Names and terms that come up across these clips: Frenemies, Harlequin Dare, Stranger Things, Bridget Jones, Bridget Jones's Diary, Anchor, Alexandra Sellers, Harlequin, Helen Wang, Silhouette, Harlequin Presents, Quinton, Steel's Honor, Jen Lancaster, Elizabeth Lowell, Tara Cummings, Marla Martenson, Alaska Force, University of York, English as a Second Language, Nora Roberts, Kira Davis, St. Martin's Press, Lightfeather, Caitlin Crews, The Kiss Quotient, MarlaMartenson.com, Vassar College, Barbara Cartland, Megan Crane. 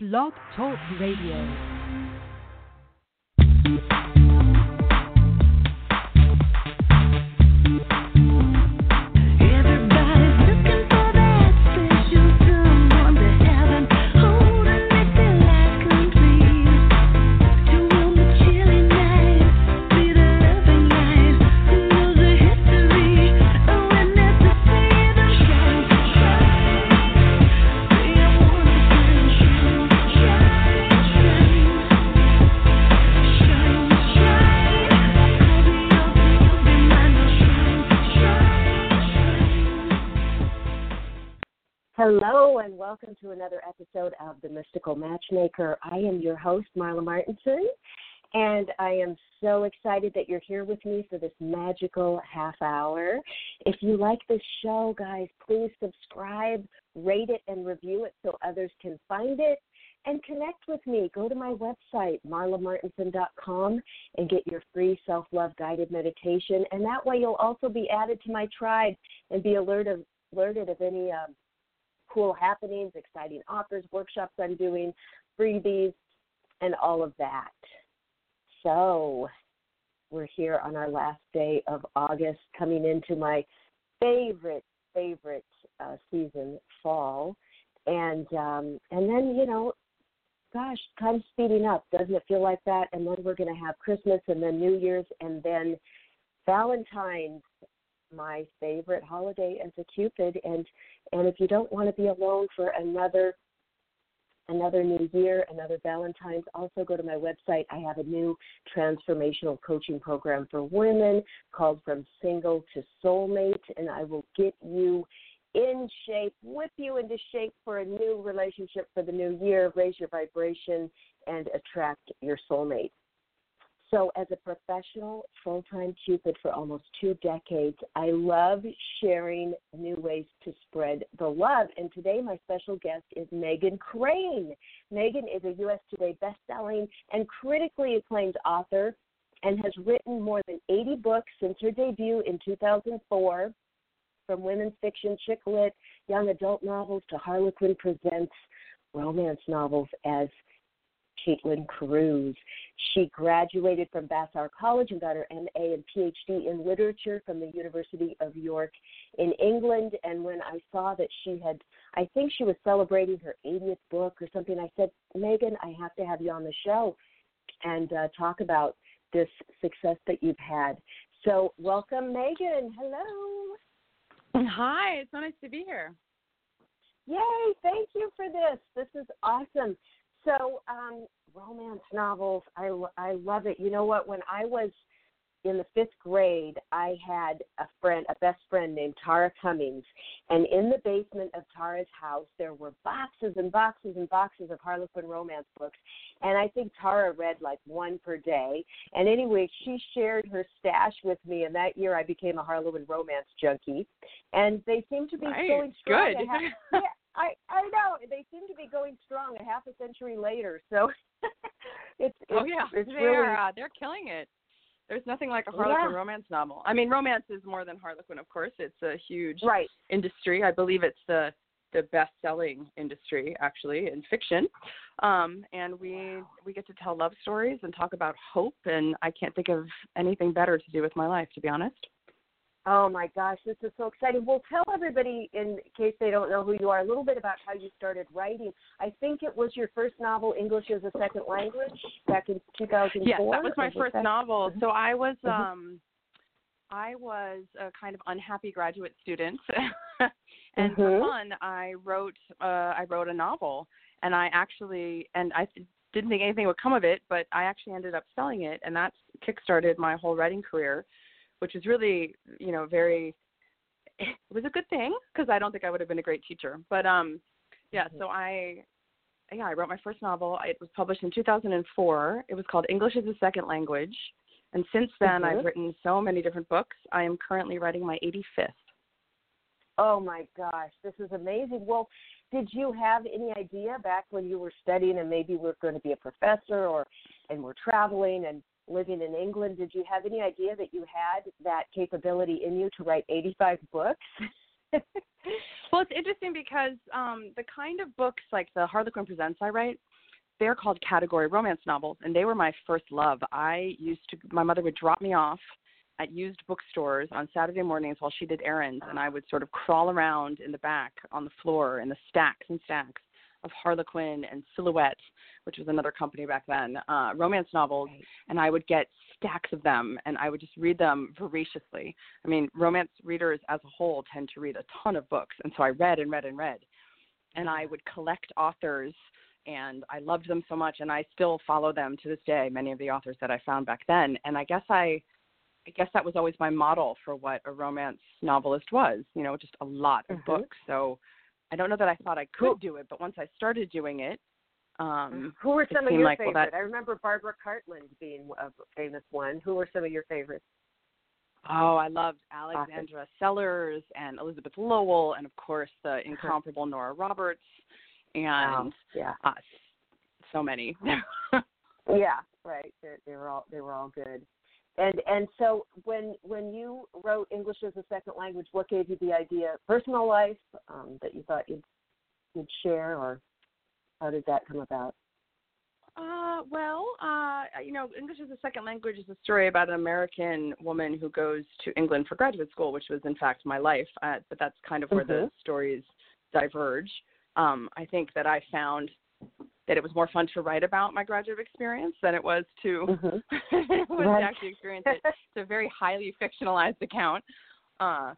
Blog Talk Radio. Hello and welcome to another episode of The Mystical Matchmaker. I am your host, Marla Martenson, and I am so excited that you're here with me for this magical half hour. If you like this show, guys, please subscribe, rate it, and review it so others can find it. And connect with me. Go to my website, MarlaMartenson.com, and get your free self-love guided meditation. And that way you'll also be added to my tribe and be alerted of any cool happenings, exciting offers, workshops I'm doing, freebies, and all of that. So we're here on our last day of August, coming into my favorite season, fall. And then, you know, gosh, time's speeding up. Doesn't it feel like that? And then we're going to have Christmas and then New Year's and then Valentine's, my favorite holiday as a Cupid. And if you don't want to be alone for another new year, another Valentine's, also go to my website. I have a new transformational coaching program for women called From Single to Soulmate, and I will get you in shape, whip you into shape for a new relationship for the new year, raise your vibration, and attract your soulmate. So as a professional full-time Cupid for almost 2 decades, I love sharing new ways to spread the love. And today my special guest is Megan Crane. Megan is a U.S. Today best-selling and critically acclaimed author and has written more than 80 books since her debut in 2004, from women's fiction, chick lit, young adult novels to Harlequin Presents romance novels as Caitlin Crews. She graduated from Vassar College and got her MA and PhD in literature from the University of York in England. And when I saw that she had, I think she was celebrating her 80th book or something, I said, Megan, I have to have you on the show and talk about this success that you've had. So welcome, Megan. Hello. Hi, it's so nice to be here. Yay, thank you for this. This is awesome. So romance novels, I love it. You know what? When I was in the 5th grade, I had a best friend named Tara Cummings. And in the basement of Tara's house, there were boxes and boxes and boxes of Harlequin romance books. And I think Tara read like one per day. And anyway, she shared her stash with me. And that year I became a Harlequin romance junkie. And they seem to be going strong. Good. I know. They seem to be going strong a half a century later. So they're killing it. There's nothing like a Harlequin romance novel. I mean, romance is more than Harlequin, of course. It's a huge industry. I believe it's the best-selling industry, actually, in fiction. And we get to tell love stories and talk about hope, and I can't think of anything better to do with my life, to be honest. Oh, my gosh, this is so exciting. Well, tell everybody, in case they don't know who you are, a little bit about how you started writing. I think it was your first novel, English as a Second Language, back in 2004. Yes, that was my first novel. So I was a kind of unhappy graduate student, and for fun, I wrote a novel, and I didn't think anything would come of it, but I actually ended up selling it, and that kickstarted my whole writing career, which is really, you know, it was a good thing because I don't think I would have been a great teacher. But, I wrote my first novel. It was published in 2004. It was called English as a Second Language. And since then, I've written so many different books. I am currently writing my 85th. Oh, my gosh. This is amazing. Well, did you have any idea back when you were studying and maybe we're going to be a professor and we're traveling and living in England, did you have any idea that you had that capability in you to write 85 books? Well, it's interesting because the kind of books like the Harlequin Presents I write, they're called category romance novels, and they were my first love. My mother would drop me off at used bookstores on Saturday mornings while she did errands, and I would sort of crawl around in the back on the floor in the stacks and stacks of Harlequin and Silhouette, which was another company back then, romance novels, and I would get stacks of them, and I would just read them voraciously. I mean, romance readers as a whole tend to read a ton of books, and so I read and read and read, and I would collect authors, and I loved them so much, and I still follow them to this day, many of the authors that I found back then, and I guess that was always my model for what a romance novelist was, you know, just a lot of books. So I don't know that I thought I could do it, but once I started doing it, who were some of your favorites? I remember Barbara Cartland being a famous one. Who were some of your favorites? Oh, I loved Alexandra Sellers and Elizabeth Lowell, and of course the incomparable Nora Roberts, and so many. Yeah, right. They were all good. And so when you wrote English as a Second Language, what gave you the idea? Personal life that you thought you'd share, or how did that come about? You know, English as a Second Language is a story about an American woman who goes to England for graduate school, which was in fact my life. But that's kind of where the stories diverge. I think that I found that it was more fun to write about my graduate experience than it was to, to actually experience it. It's a very highly fictionalized account. And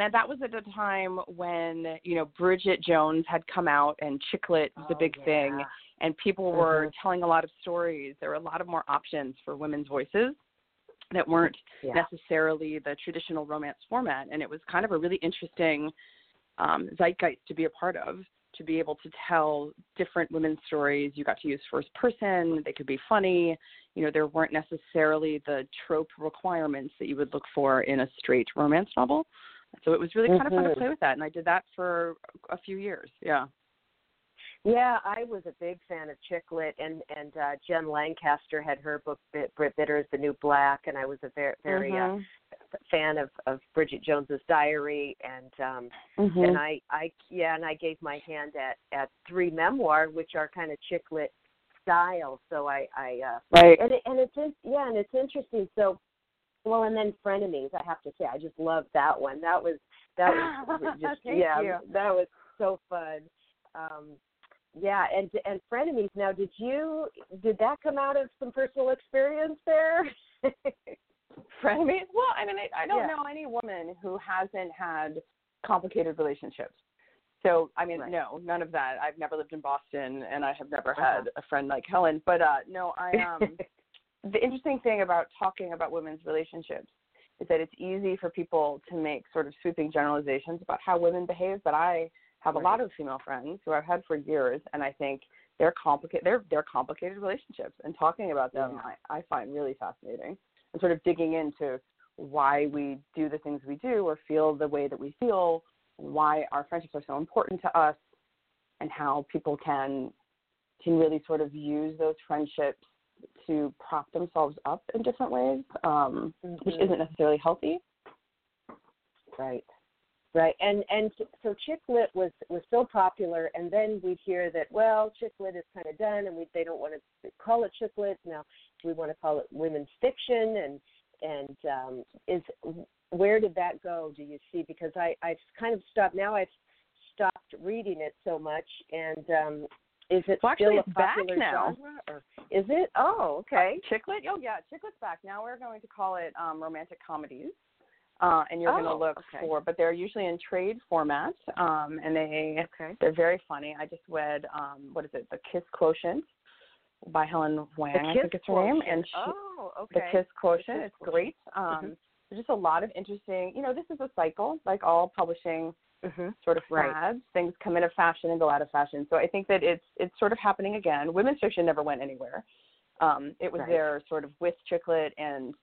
that was at a time when, you know, Bridget Jones had come out and chick-lit was a big thing, and people were telling a lot of stories. There were a lot of more options for women's voices that weren't necessarily the traditional romance format. And it was kind of a really interesting zeitgeist to be a part of, to be able to tell different women's stories. You got to use first person. They could be funny. You know, there weren't necessarily the trope requirements that you would look for in a straight romance novel. So it was really kind of fun to play with that. And I did that for a few years. Yeah. Yeah. I was a big fan of chick lit, and Jen Lancaster had her book, Bitter is the New Black. And I was a very fan of Bridget Jones's Diary, and I gave my hand at three memoir, which are kind of chick lit style. So and it's interesting. So, well, and then Frenemies, I have to say, I just loved that one. That was just you. That was so fun. And Frenemies. Now, did that come out of some personal experience there? Frenemies? Well, I mean, I don't know any woman who hasn't had complicated relationships. So, I mean, no, none of that. I've never lived in Boston, and I have never had a friend like Helen. But, the interesting thing about talking about women's relationships is that it's easy for people to make sort of sweeping generalizations about how women behave. But I have a lot of female friends who I've had for years, and I think they're complicated. They're complicated relationships, and talking about them I find really fascinating. And sort of digging into why we do the things we do or feel the way that we feel, and why our friendships are so important to us, and how people can really sort of use those friendships to prop themselves up in different ways, which isn't necessarily healthy. Right. Right. And so chick lit was so popular, and then we'd hear that, well, chick lit is kind of done, and they don't want to call it chick lit. Now we want to call it women's fiction, and where did that go, do you see? Because I've kind of stopped. Now I've stopped reading it so much, and is it still a popular genre? Or is it? Oh, okay. Chick lit? Oh, yeah, chick lit's back. Now we're going to call it romantic comedies. And you're going to look for, but they're usually in trade format, and they're very funny. I just read, The Kiss Quotient by Helen Wang, I think it's her name. And The Kiss Quotient, it's great. There's just a lot of interesting, you know, this is a cycle, like all publishing sort of fads. Things come into fashion and go out of fashion. So I think that it's sort of happening again. Women's fiction never went anywhere. It was there sort of with chick lit, and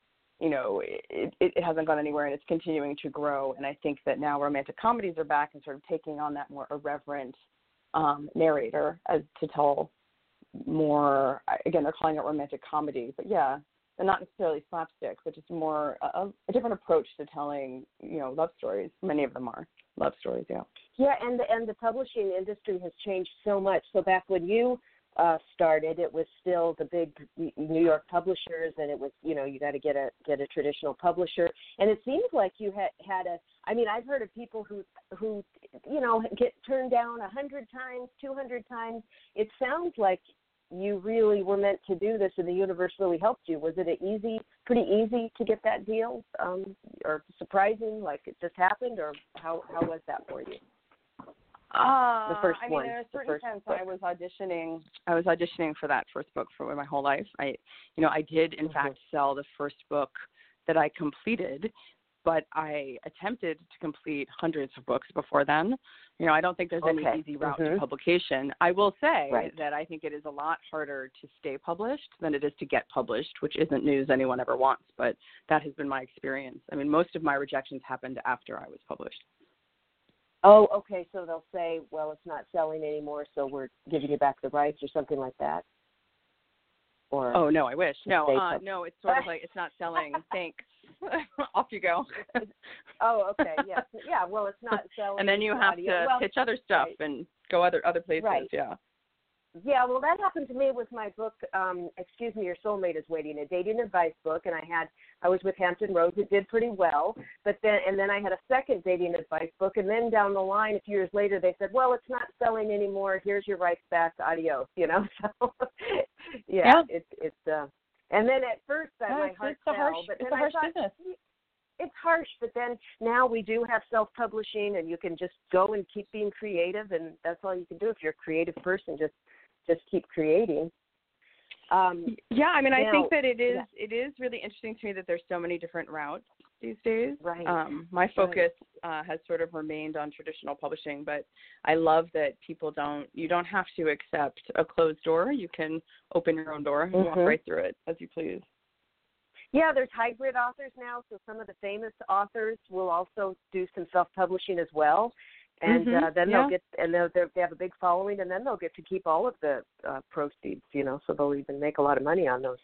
you know, it hasn't gone anywhere, and it's continuing to grow. And I think that now romantic comedies are back and sort of taking on that more irreverent narrator as to tell more. Again, they're calling it romantic comedy. But, yeah, and not necessarily slapstick, but just more a different approach to telling, you know, love stories. Many of them are love stories, yeah. Yeah, and the publishing industry has changed so much. So back when you started, it was still the big New York publishers, and it was, you know, you got to get a traditional publisher. And it seems like you had a. I mean, I've heard of people who you know, get turned down 100 times, 200 times. It sounds like you really were meant to do this, and the universe really helped you. Was it pretty easy to get that deal, or surprising, like it just happened, or how was that for you? The first one. I mean, there were certain times when I was auditioning for that first book for my whole life. I did in fact sell the first book that I completed, but I attempted to complete hundreds of books before then. You know, I don't think there's any easy route to publication. I will say that I think it is a lot harder to stay published than it is to get published, which isn't news anyone ever wants, but that has been my experience. I mean, most of my rejections happened after I was published. Oh, okay, so they'll say, well, it's not selling anymore, so we're giving you back the rights or something like that? Or oh, no, I wish. No, it's sort of like it's not selling. Thanks. Off you go. Oh, okay, yes. Yeah, well, it's not selling. And then you have to pitch other stuff and go other places, yeah. Yeah, well, that happened to me with my book, Your Soulmate is Waiting, a dating advice book, and I was with Hampton Roads. It did pretty well, but then I had a second dating advice book, and then down the line, a few years later, they said, well, it's not selling anymore. Here's your rights back. Adios, you know? So, yeah. And then at first, my heart fell. It's a harsh business. It's harsh, but then now we do have self-publishing, and you can just go and keep being creative, and that's all you can do if you're a creative person, just keep creating. I think that it is really interesting to me that there's so many different routes these days. Right. My focus has sort of remained on traditional publishing, but I love that you don't have to accept a closed door. You can open your own door and walk right through it as you please. Yeah, there's hybrid authors now, so some of the famous authors will also do some self-publishing as well, and then they'll get and they have a big following, and then they'll get to keep all of the proceeds, you know, so they'll even make a lot of money on those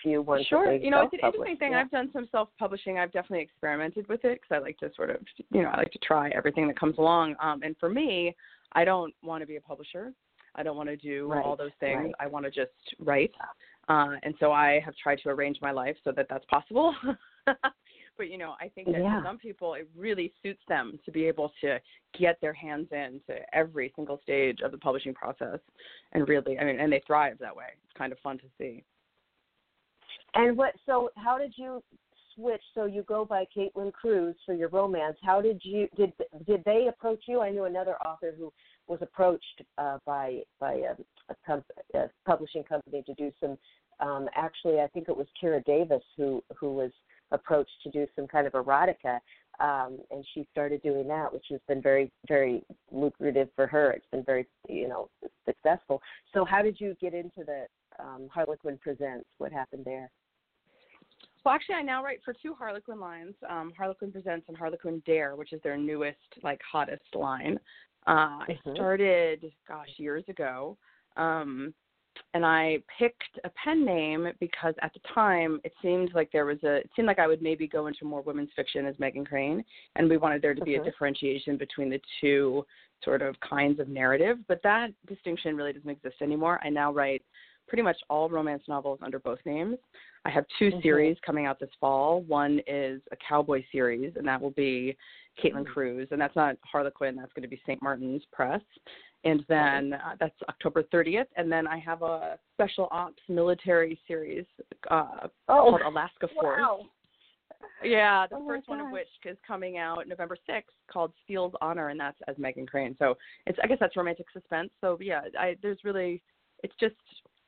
few ones. Sure, you know, it's an interesting thing. Yeah. I've done some self-publishing. I've definitely experimented with it because I like to sort of, you know, I like to try everything that comes along. And for me, I don't want to be a publisher. I don't want to do all those things. Right. I want to just write. And so I have tried to arrange my life so that that's possible. But, you know, I think that for some people, it really suits them to be able to get their hands into every single stage of the publishing process. And really, I mean, and they thrive that way. It's kind of fun to see. And so how did you switch? So you go by Caitlin Crews for your romance. How did you, did they approach you? I knew another author who was approached by a publishing company to do some, actually I think it was Kira Davis who was approached to do some kind of erotica, and she started doing that, which has been very, very lucrative for her. It's been very, you know, successful. So how did you get into the Harlequin Presents? What happened there? Well, actually, I now write for two Harlequin lines, Harlequin Presents and Harlequin Dare, which is their newest, like, hottest line. I started, years ago, and I picked a pen name because at the time it seemed like I would maybe go into more women's fiction as Megan Crane, and we wanted there to be a differentiation between the two sort of kinds of narrative, but that distinction really doesn't exist anymore. I now write pretty much all romance novels under both names. I have two series coming out this fall. One is a cowboy series, and that will be Caitlin Crews, and that's not Harlequin, that's going to be St. Martin's Press. And then that's October 30th. And then I have a special ops military series called Alaska Force. Wow. Yeah, the first one of which is coming out November 6th called Steel's Honor, and that's as Megan Crane. So I guess that's romantic suspense. So, yeah,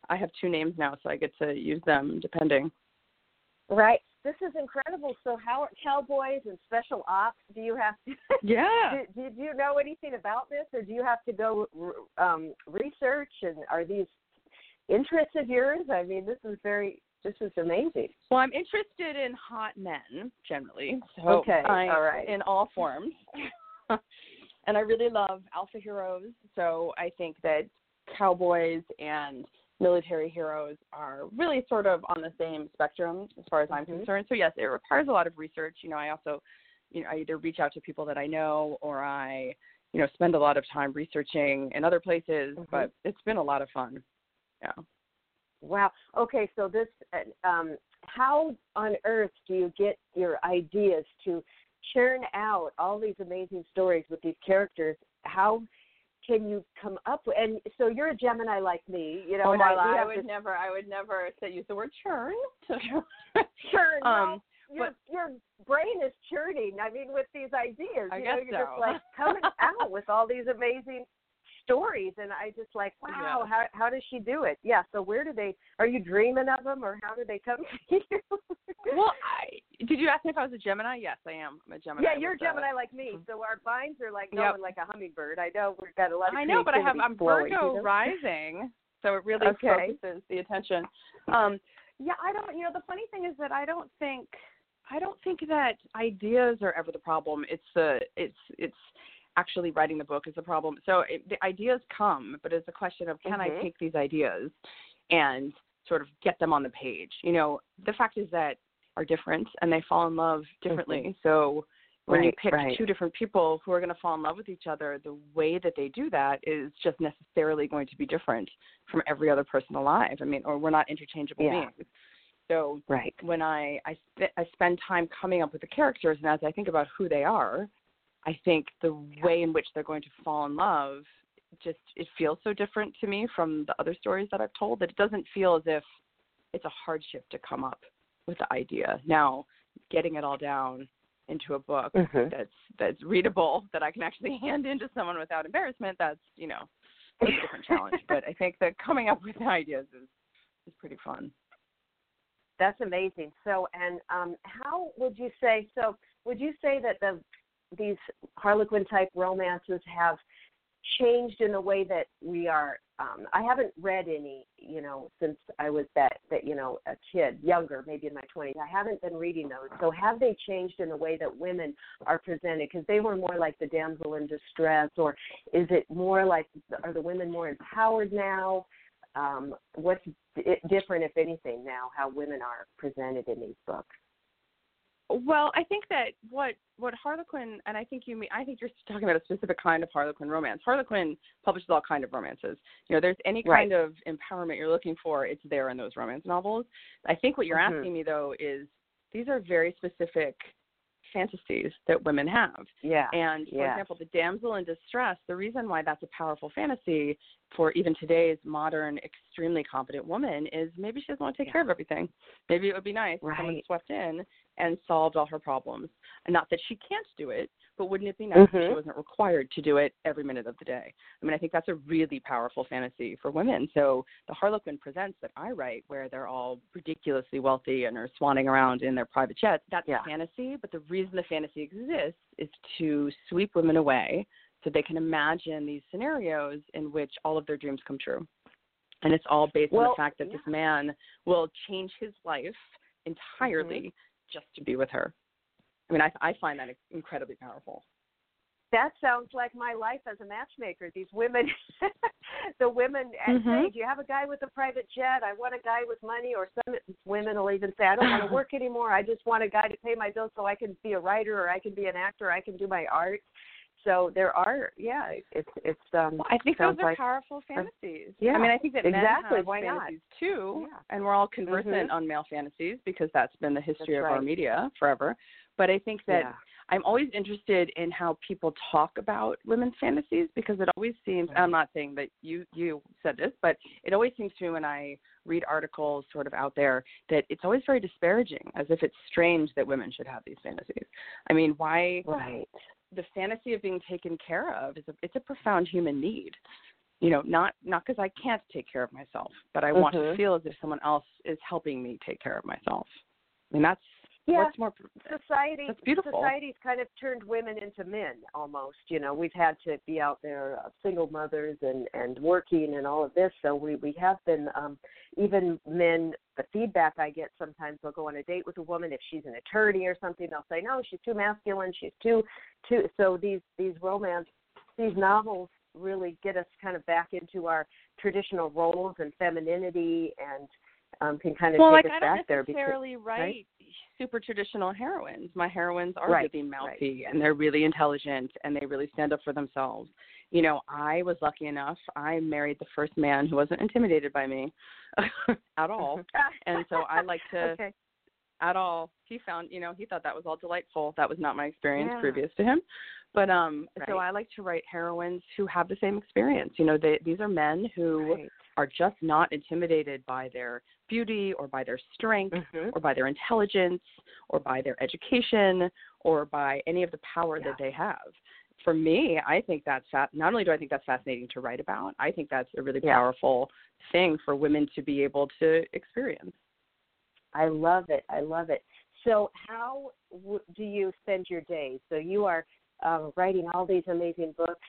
I have two names now, so I get to use them depending. Right. This is incredible. So how cowboys and special ops, do you have to did you know anything about this, or do you have to go research, and are these interests of yours? I mean, this is amazing. Well, I'm interested in hot men generally. So in all forms. And I really love alpha heroes, so I think that cowboys and military heroes are really sort of on the same spectrum as far as I'm concerned. So yes, it requires a lot of research. You know, I also, you know, I either reach out to people that I know or I, you know, spend a lot of time researching in other places, but it's been a lot of fun. Yeah. Wow. Okay. So this, how on earth do you get your ideas to churn out all these amazing stories with these characters? How can you come up with, and so you're a Gemini like me, you know. Oh, I would never say use the word churn. Churn. Your brain is churning. I mean, with these ideas, you know, you're just like coming out with all these amazing stories, and I just like, wow, how does she do it? Yeah. So where do they? Are you dreaming of them, or how do they come to you? Well, did you ask me if I was a Gemini? Yes, I am. I'm a Gemini. Yeah, you're a Gemini like me. So our minds are like going like a hummingbird. I know we've got a lot of creativity. I know, but I'm Virgo rising, so it really focuses the attention. Yeah, I don't. You know, the funny thing is that I don't think that ideas are ever the problem. It's actually writing the book is the problem. So the ideas come, but it's a question of, can I take these ideas and sort of get them on the page? You know, the fact is that are different and they fall in love differently. So when you pick two different people who are going to fall in love with each other, the way that they do that is just necessarily going to be different from every other person alive. I mean, or we're not interchangeable beings. So when I spend time coming up with the characters, and as I think about who they are, I think the way in which they're going to fall in love, just it feels so different to me from the other stories that I've told that it doesn't feel as if it's a hardship to come up with the idea. Now, getting it all down into a book that's readable, that I can actually hand in to someone without embarrassment, that's, you know, that's a different challenge. But I think that coming up with ideas is pretty fun. That's amazing. So, and how would you say, that these Harlequin-type romances have changed in a way that we are, I haven't read any, you know, since I was a kid, younger, maybe in my 20s. I haven't been reading those. So have they changed in a way that women are presented? Because they were more like the damsel in distress, or is it more like, are the women more empowered now? What's different, if anything, now, how women are presented in these books? Well, I think that what Harlequin, and I think you're talking about a specific kind of Harlequin romance. Harlequin publishes all kind of romances. You know, there's any kind of empowerment you're looking for, it's there in those romance novels. I think what you're asking me, though, is these are very specific fantasies that women have. Yeah. And, for example, the damsel in distress, the reason why that's a powerful fantasy for even today's modern, extremely competent woman is maybe she doesn't want to take care of everything. Maybe it would be nice if someone swept in and solved all her problems. And not that she can't do it, but wouldn't it be nice if she wasn't required to do it every minute of the day? I mean, I think that's a really powerful fantasy for women. So the Harlequin Presents that I write, where they're all ridiculously wealthy and are swanning around in their private jets, that's a fantasy. But the reason the fantasy exists is to sweep women away so they can imagine these scenarios in which all of their dreams come true. And it's all based on the fact that this man will change his life entirely just to be with her. I mean, I find that incredibly powerful. That sounds like my life as a matchmaker. These women, the women say, do you have a guy with a private jet? I want a guy with money. Or some women will even say, I don't want to work anymore. I just want a guy to pay my bills so I can be a writer, or I can be an actor, or I can do my art. So there are, it's. I think those are powerful fantasies. Yeah, I mean, I think that men have fantasies too, and we're all conversant on male fantasies because that's been the history of our media forever. But I think that I'm always interested in how people talk about women's fantasies because it always seems, I'm not saying that you said this, but it always seems to me when I read articles sort of out there that it's always very disparaging, as if it's strange that women should have these fantasies. I mean, why? Right. The fantasy of being taken care of it's a profound human need, you know, not because I can't take care of myself, but I want to feel as if someone else is helping me take care of myself. I mean, that's what's more that's beautiful. Society's kind of turned women into men almost. You know, we've had to be out there, single mothers and working and all of this. So we have been even men. The feedback I get sometimes, they'll go on a date with a woman. If she's an attorney or something, they'll say, no, she's too masculine. She's too. So these novels really get us kind of back into our traditional roles and femininity and can kind of take us back there. Well, I don't necessarily write super traditional heroines. My heroines are really mouthy and they're really intelligent and they really stand up for themselves. You know, I was lucky enough. I married the first man who wasn't intimidated by me at all. And so I like to... Okay. At all. He found, you know, he thought that was all delightful. That was not my experience previous to him. But so I like to write heroines who have the same experience. You know, these are men who are just not intimidated by their beauty or by their strength or by their intelligence or by their education or by any of the power that they have. For me, I think that's not only do I think that's fascinating to write about, I think that's a really powerful thing for women to be able to experience. I love it. I love it. So how do you spend your days? So you are writing all these amazing books.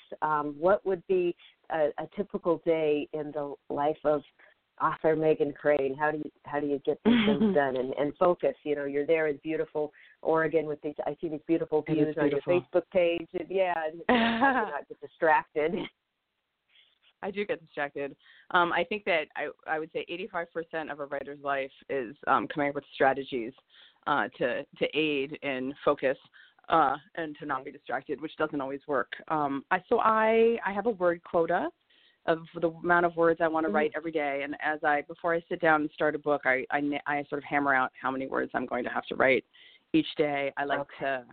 What would be a typical day in the life of author Megan Crane? How do you get these things done and focus? You know, you're there in beautiful Oregon with these. I see these beautiful views on your Facebook page. And, and how do you not get distracted? I do get distracted. I think that I would say 85% of a writer's life is coming up with strategies to aid in focus and to not be distracted, which doesn't always work. So I have a word quota of the amount of words I want to write every day. And before I sit down and start a book, I sort of hammer out how many words I'm going to have to write each day. I like to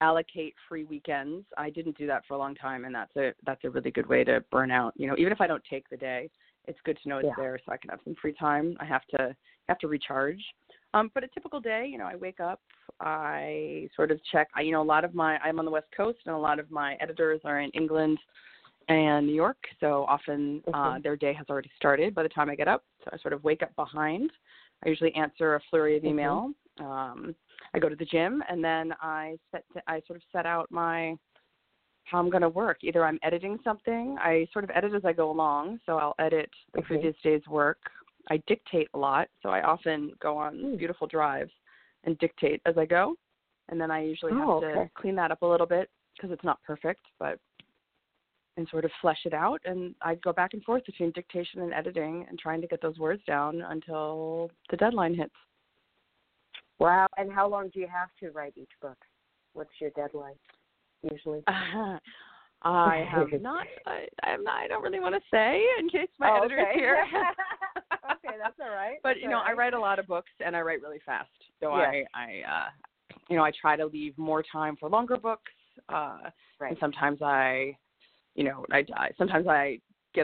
allocate free weekends. I didn't do that for a long time, and that's a really good way to burn out. You know, even if I don't take the day, it's good to know it's there so I can have some free time. I have to recharge. But a typical day, you know, I wake up, I sort of check. I'm on the West Coast, and a lot of my editors are in England and New York, so often their day has already started by the time I get up. So I sort of wake up behind. I usually answer a flurry of email. I go to the gym, and then I sort of set out how I'm going to work. Either I'm editing something. I sort of edit as I go along, so I'll edit the previous day's work. I dictate a lot, so I often go on beautiful drives and dictate as I go, and then I usually have to clean that up a little bit because it's not perfect, and sort of flesh it out, and I go back and forth between dictation and editing and trying to get those words down until the deadline hits. Wow. And how long do you have to write each book? What's your deadline usually? I don't really want to say in case my editor is here. Okay, that's all right. But, you know, I write a lot of books and I write really fast. So I try to leave more time for longer books. And sometimes I get a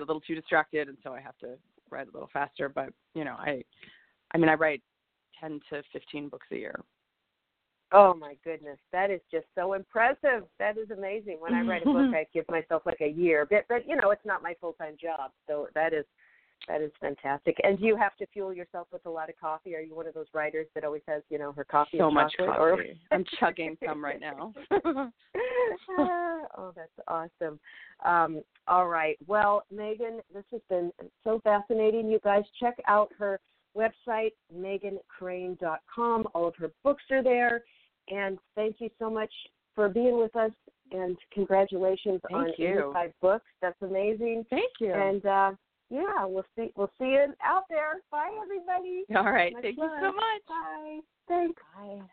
little too distracted, and so I have to write a little faster. But, you know, I write 10 to 15 books a year. Oh, my goodness. That is just so impressive. That is amazing. When I write a book, I give myself like a year. But you know, it's not my full-time job, so that is fantastic. And do you have to fuel yourself with a lot of coffee? Are you one of those writers that always has, you know, her coffee? So much coffee. I'm chugging some right now. Oh, that's awesome. All right. Well, Megan, this has been so fascinating. You guys, check out her website, megancrane.com. All of her books are there. And thank you so much for being with us. And congratulations on 85 books. That's amazing. Thank you. And we'll see you out there. Bye, everybody. All right. Thank you so much. Bye. Thanks. Bye.